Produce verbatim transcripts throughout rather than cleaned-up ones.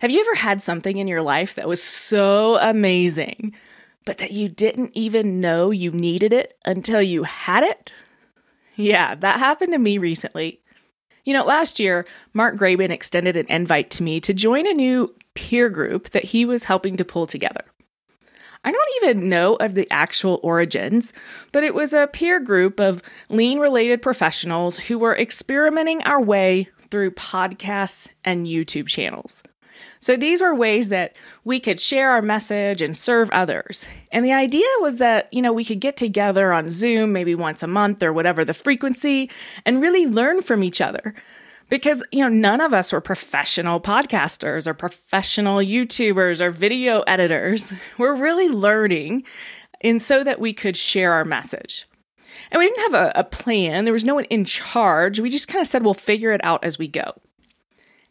Have you ever had something in your life that was so amazing, but that you didn't even know you needed it until you had it? Yeah, that happened to me recently. You know, last year, Mark Graban extended an invite to me to join a new peer group that he was helping to pull together. I don't even know of the actual origins, but it was a peer group of lean-related professionals who were experimenting our way through podcasts and YouTube channels. So these were ways that we could share our message and serve others. And the idea was that, you know, we could get together on Zoom maybe once a month or whatever the frequency and really learn from each other. Because, you know, none of us were professional podcasters or professional YouTubers or video editors. We're really learning and so that we could share our message. And we didn't have a, a plan. There was no one in charge. We just kind of said, we'll figure it out as we go.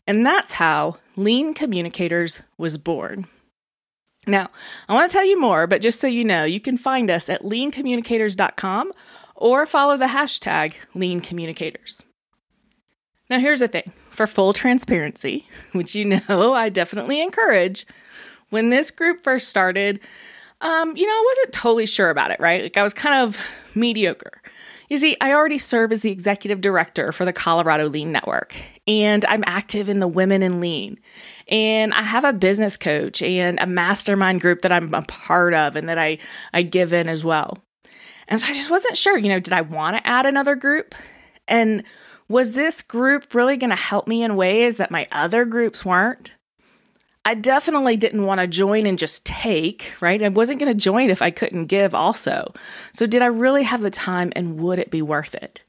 And that's how Lean Communicators was born. Now, I want to tell you more, but just so you know, you can find us at lean communicators dot com or follow the hashtag Lean Communicators. Now, here's the thing. For full transparency, which you know I definitely encourage, when this group first started, um, you know, I wasn't totally sure about it, right? Like I was kind of mediocre. You see, I already serve as the executive director for the Colorado Lean Network, and I'm active in the Women in Lean, and I have a business coach and a mastermind group that I'm a part of and that I, I give in as well. And so I just wasn't sure, you know, did I want to add another group? And was this group really going to help me in ways that my other groups weren't? I definitely didn't want to join and just take, right? I wasn't going to join if I couldn't give also. So did I really have the time and would it be worth it?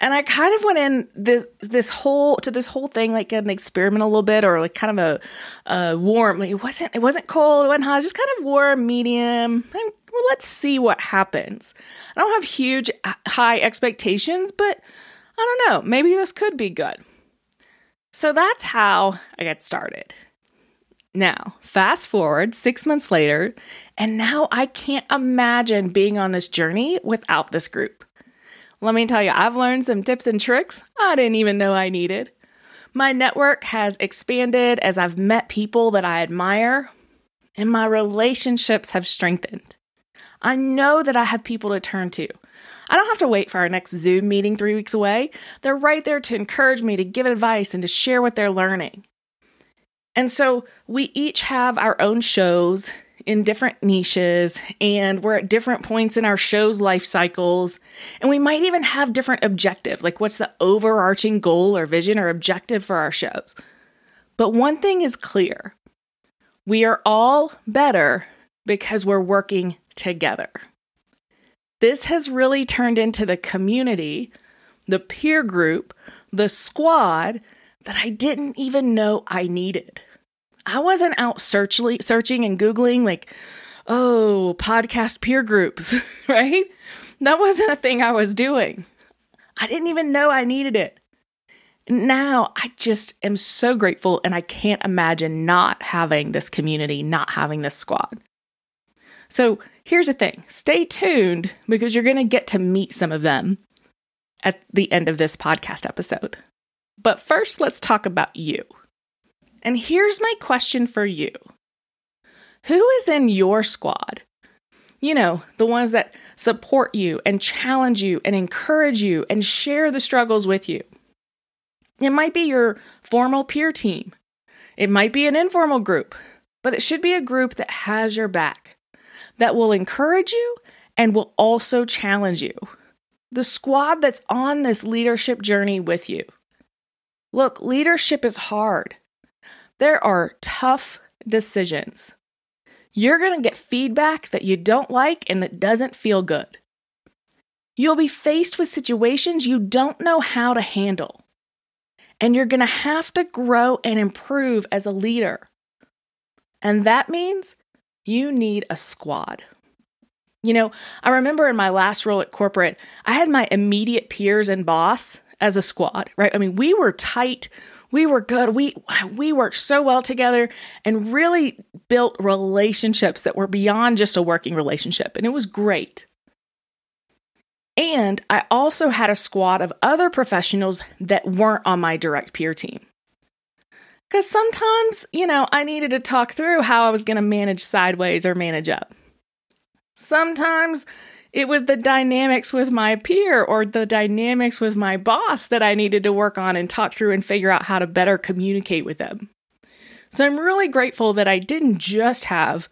And I kind of went in this this whole to this whole thing like an experiment a little bit, or like kind of a, a warm, like it wasn't it wasn't cold, it wasn't hot, it was just kind of warm, medium. And well, let's see what happens. I don't have huge high expectations, but I don't know, maybe this could be good. So that's how I got started. Now, fast forward six months later, and now I can't imagine being on this journey without this group. Let me tell you, I've learned some tips and tricks I didn't even know I needed. My network has expanded as I've met people that I admire, and my relationships have strengthened. I know that I have people to turn to. I don't have to wait for our next Zoom meeting three weeks away. They're right there to encourage me to give advice and to share what they're learning. And so we each have our own shows in different niches, and we're at different points in our show's life cycles. And we might even have different objectives, like what's the overarching goal or vision or objective for our shows. But one thing is clear. We are all better because we're working together. This has really turned into the community, the peer group, the squad, that I didn't even know I needed. I wasn't out searchly, searching and Googling like, oh, podcast peer groups, right? That wasn't a thing I was doing. I didn't even know I needed it. Now I just am so grateful, and I can't imagine not having this community, not having this squad. So here's the thing. Stay tuned, because you're going to get to meet some of them at the end of this podcast episode. But first, let's talk about you. And here's my question for you. Who is in your squad? You know, the ones that support you and challenge you and encourage you and share the struggles with you. It might be your formal peer team. It might be an informal group, but it should be a group that has your back, that will encourage you and will also challenge you. The squad that's on this leadership journey with you. Look, leadership is hard. There are tough decisions. You're going to get feedback that you don't like and that doesn't feel good. You'll be faced with situations you don't know how to handle. And you're going to have to grow and improve as a leader. And that means You need a squad. You know, I remember in my last role at corporate, I had my immediate peers and boss as a squad, right? I mean, we were tight. We were good. We we worked so well together and really built relationships that were beyond just a working relationship. And it was great. And I also had a squad of other professionals that weren't on my direct peer team. Because sometimes, you know, I needed to talk through how I was going to manage sideways or manage up. Sometimes it was the dynamics with my peer or the dynamics with my boss that I needed to work on and talk through and figure out how to better communicate with them. So I'm really grateful that I didn't just have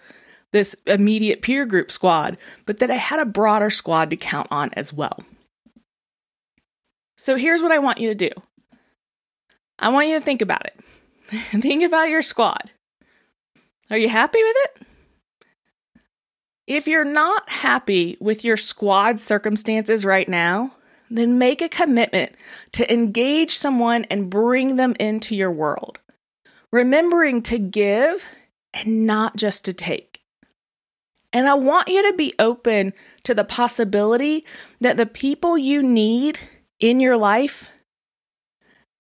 this immediate peer group squad, but that I had a broader squad to count on as well. So here's what I want you to do. I want you to think about it. Think about your squad. Are you happy with it? If you're not happy with your squad circumstances right now, then make a commitment to engage someone and bring them into your world, remembering to give and not just to take. And I want you to be open to the possibility that the people you need in your life,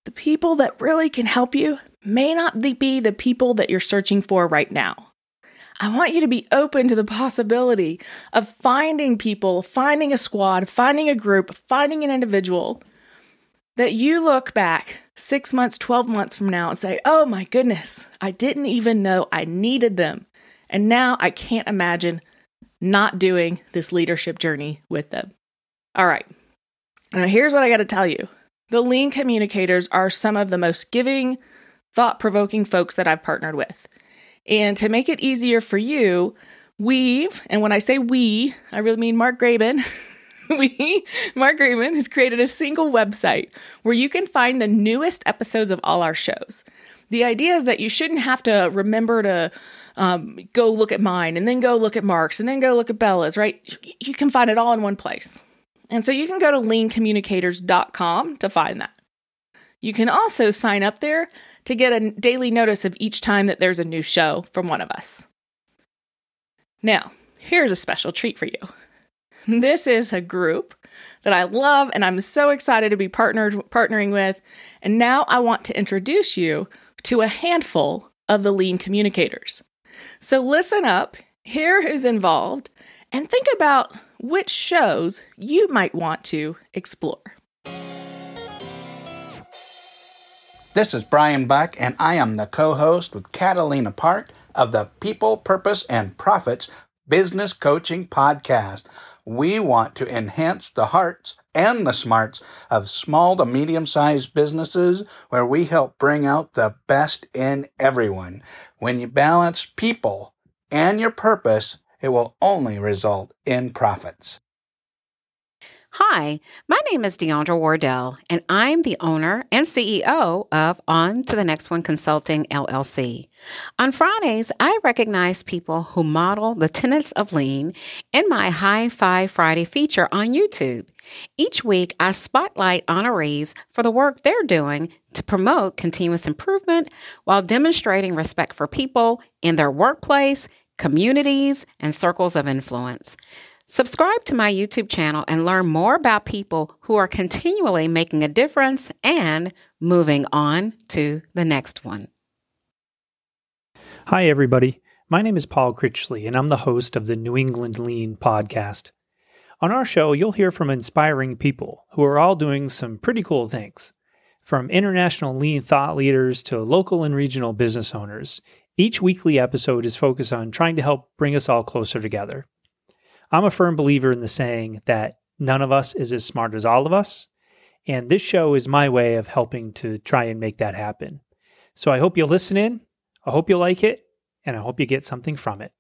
the people that really can help you, may not be the people that you're searching for right now. I want you to be open to the possibility of finding people, finding a squad, finding a group, finding an individual that you look back six months, twelve months from now and say, oh my goodness, I didn't even know I needed them. And now I can't imagine not doing this leadership journey with them. All right. Now here's what I got to tell you. The Lean Communicators are some of the most giving, thought-provoking folks that I've partnered with. And to make it easier for you, we've, and when I say we, I really mean Mark Graban. we, Mark Graban has created a single website where you can find the newest episodes of all our shows. The idea is that you shouldn't have to remember to um, go look at mine and then go look at Mark's and then go look at Bella's, right? You can find it all in one place. And so you can go to lean communicators dot com to find that. You can also sign up there to get a daily notice of each time that there's a new show from one of us. Now, here's a special treat for you. This is a group that I love and I'm so excited to be partnered, partnering with. And now I want to introduce you to a handful of the Lean Communicators. So listen up, hear who's involved, and think about which shows you might want to explore. This is Brian Buck, and I am the co-host with Catalina Park of the People, Purpose, and Profits Business Coaching Podcast. We want to enhance the hearts and the smarts of small to medium-sized businesses where we help bring out the best in everyone. When you balance people and your purpose, it will only result in profits. Hi, my name is DeAndra Wardell, and I'm the owner and C E O of On to the Next One Consulting L L C. On Fridays, I recognize people who model the tenets of Lean in my Hi-Fi Friday feature on YouTube. Each week, I spotlight honorees for the work they're doing to promote continuous improvement while demonstrating respect for people in their workplace, communities, and circles of influence. Subscribe to my YouTube channel and learn more about people who are continually making a difference and moving on to the next one. Hi, everybody. My name is Paul Critchley, and I'm the host of the New England Lean Podcast. On our show, you'll hear from inspiring people who are all doing some pretty cool things. From international lean thought leaders to local and regional business owners, each weekly episode is focused on trying to help bring us all closer together. I'm a firm believer in the saying that none of us is as smart as all of us, and this show is my way of helping to try and make that happen. So I hope you'll listen in, I hope you like it, and I hope you get something from it.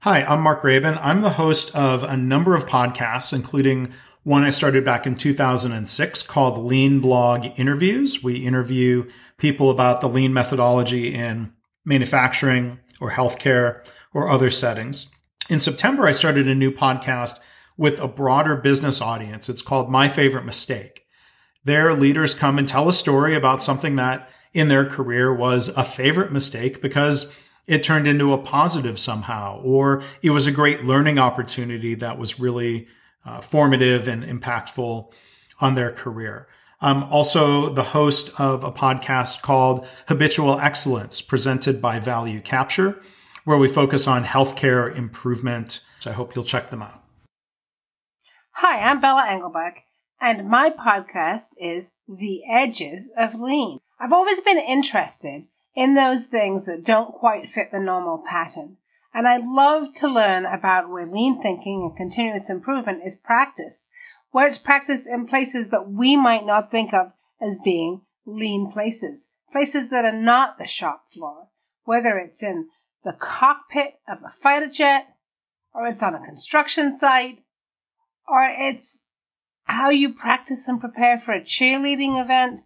Hi, I'm Mark Raven. I'm the host of a number of podcasts, including one I started back in two thousand six called Lean Blog Interviews. We interview people about the lean methodology in manufacturing or healthcare or other settings. In September, I started a new podcast with a broader business audience. It's called My Favorite Mistake. Their leaders come and tell a story about something that in their career was a favorite mistake because it turned into a positive somehow, or it was a great learning opportunity that was really uh, formative and impactful on their career. I'm also the host of a podcast called Habitual Excellence, presented by Value Capture, where we focus on healthcare improvement. So I hope you'll check them out. Hi, I'm Bella Engelbach, and my podcast is The Edges of Lean. I've always been interested in those things that don't quite fit the normal pattern, and I love to learn about where lean thinking and continuous improvement is practiced, where it's practiced in places that we might not think of as being lean places, places that are not the shop floor, whether it's in the cockpit of a fighter jet, or it's on a construction site, or it's how you practice and prepare for a cheerleading event.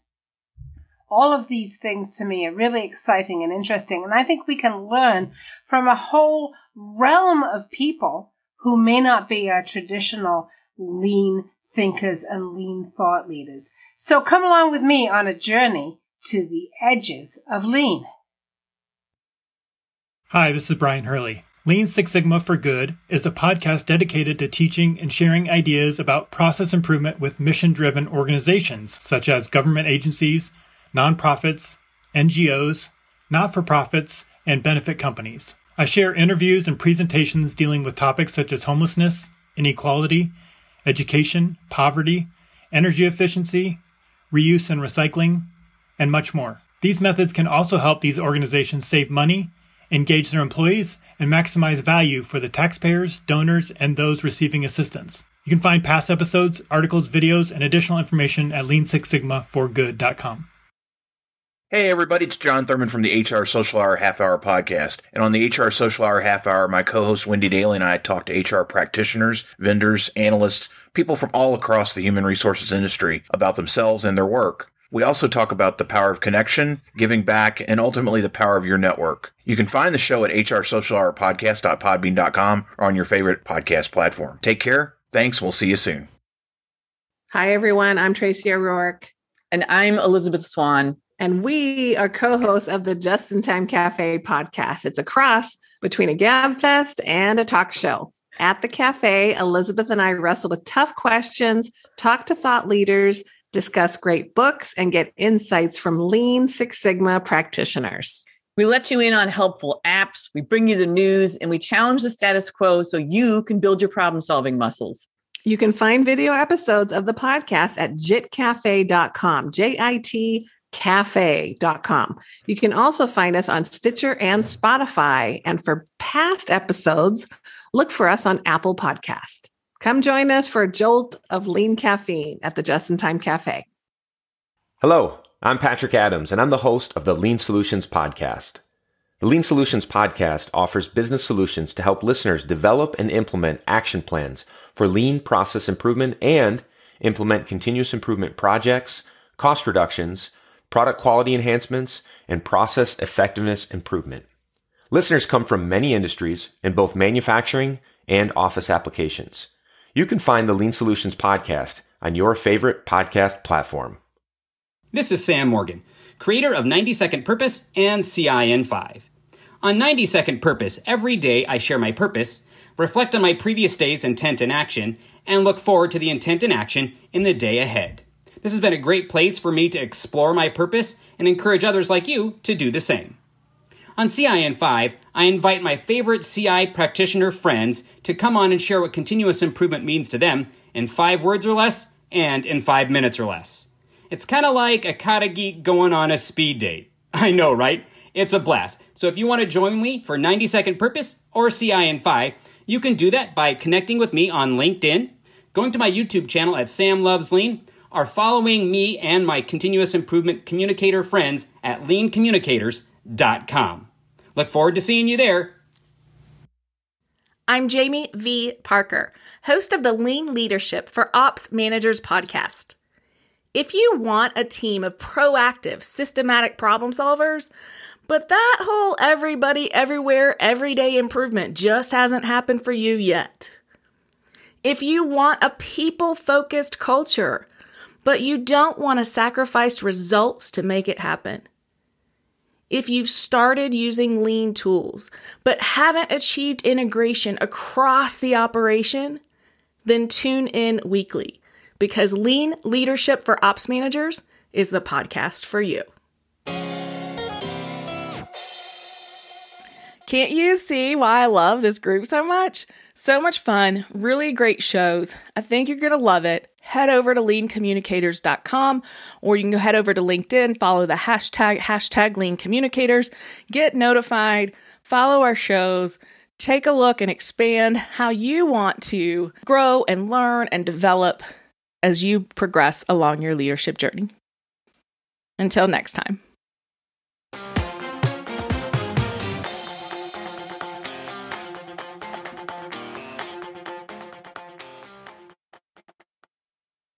All of these things to me are really exciting and interesting, and I think we can learn from a whole realm of people who may not be our traditional lean thinkers and lean thought leaders. So come along with me on a journey to the edges of lean. Hi, this is Brian Hurley. Lean Six Sigma for Good is a podcast dedicated to teaching and sharing ideas about process improvement with mission-driven organizations such as government agencies, nonprofits, N G Os, not-for-profits, and benefit companies. I share interviews and presentations dealing with topics such as homelessness, inequality, education, poverty, energy efficiency, reuse and recycling, and much more. These methods can also help these organizations save money, engage their employees, and maximize value for the taxpayers, donors, and those receiving assistance. You can find past episodes, articles, videos, and additional information at lean six sigma for good dot com. Hey everybody, it's John Thurman from the H R Social Hour Half Hour Podcast. And on the H R Social Hour Half Hour, my co-host Wendy Daly and I talk to H R practitioners, vendors, analysts, people from all across the human resources industry about themselves and their work. We also talk about the power of connection, giving back, and ultimately the power of your network. You can find the show at h r social hour podcast dot podbean dot com or on your favorite podcast platform. Take care. Thanks. We'll see you soon. Hi, everyone. I'm Tracy O'Rourke. And I'm Elizabeth Swan. And we are co-hosts of the Just in Time Cafe podcast. It's a cross between a gab fest and a talk show. At the cafe, Elizabeth and I wrestle with tough questions, talk to thought leaders, discuss great books, and get insights from Lean Six Sigma practitioners. We let you in on helpful apps, we bring you the news, and we challenge the status quo so you can build your problem-solving muscles. You can find video episodes of the podcast at jit cafe dot com, J I T cafe dot com. You can also find us on Stitcher and Spotify. And for past episodes, look for us on Apple Podcast. Come join us for a jolt of lean caffeine at the Just in Time Cafe. Hello, I'm Patrick Adams, and I'm the host of the Lean Solutions Podcast. The Lean Solutions Podcast offers business solutions to help listeners develop and implement action plans for lean process improvement and implement continuous improvement projects, cost reductions, product quality enhancements, and process effectiveness improvement. Listeners come from many industries in both manufacturing and office applications. You can find the Lean Solutions Podcast on your favorite podcast platform. This is Sam Morgan, creator of ninety second Purpose and C I N five. On ninety second Purpose, every day I share my purpose, reflect on my previous day's intent and action, and look forward to the intent and action in the day ahead. This has been a great place for me to explore my purpose and encourage others like you to do the same. On C I N five, I invite my favorite C I practitioner friends to come on and share what continuous improvement means to them in five words or less and in five minutes or less. It's kind of like a kata geek going on a speed date. I know, right? It's a blast. So if you want to join me for ninety second Purpose or C I N five, you can do that by connecting with me on LinkedIn, going to my YouTube channel at Sam Loves Lean, or following me and my continuous improvement communicator friends at lean communicators dot com. Look forward to seeing you there. I'm Jamie V. Parker, host of the Lean Leadership for Ops Managers podcast. If you want a team of proactive, systematic problem solvers, but that whole everybody, everywhere, everyday improvement just hasn't happened for you yet. If you want a people-focused culture, but you don't want to sacrifice results to make it happen. if you've started using lean tools but haven't achieved integration across the operation, then tune in weekly because Lean Leadership for Ops Managers is the podcast for you. Can't you see why I love this group so much? So much fun, really great shows. I think you're going to love it. Head over to lean communicators dot com or you can go head over to LinkedIn, follow the hashtag, hashtag Lean Communicators, get notified, follow our shows, take a look and expand how you want to grow and learn and develop as you progress along your leadership journey. Until next time.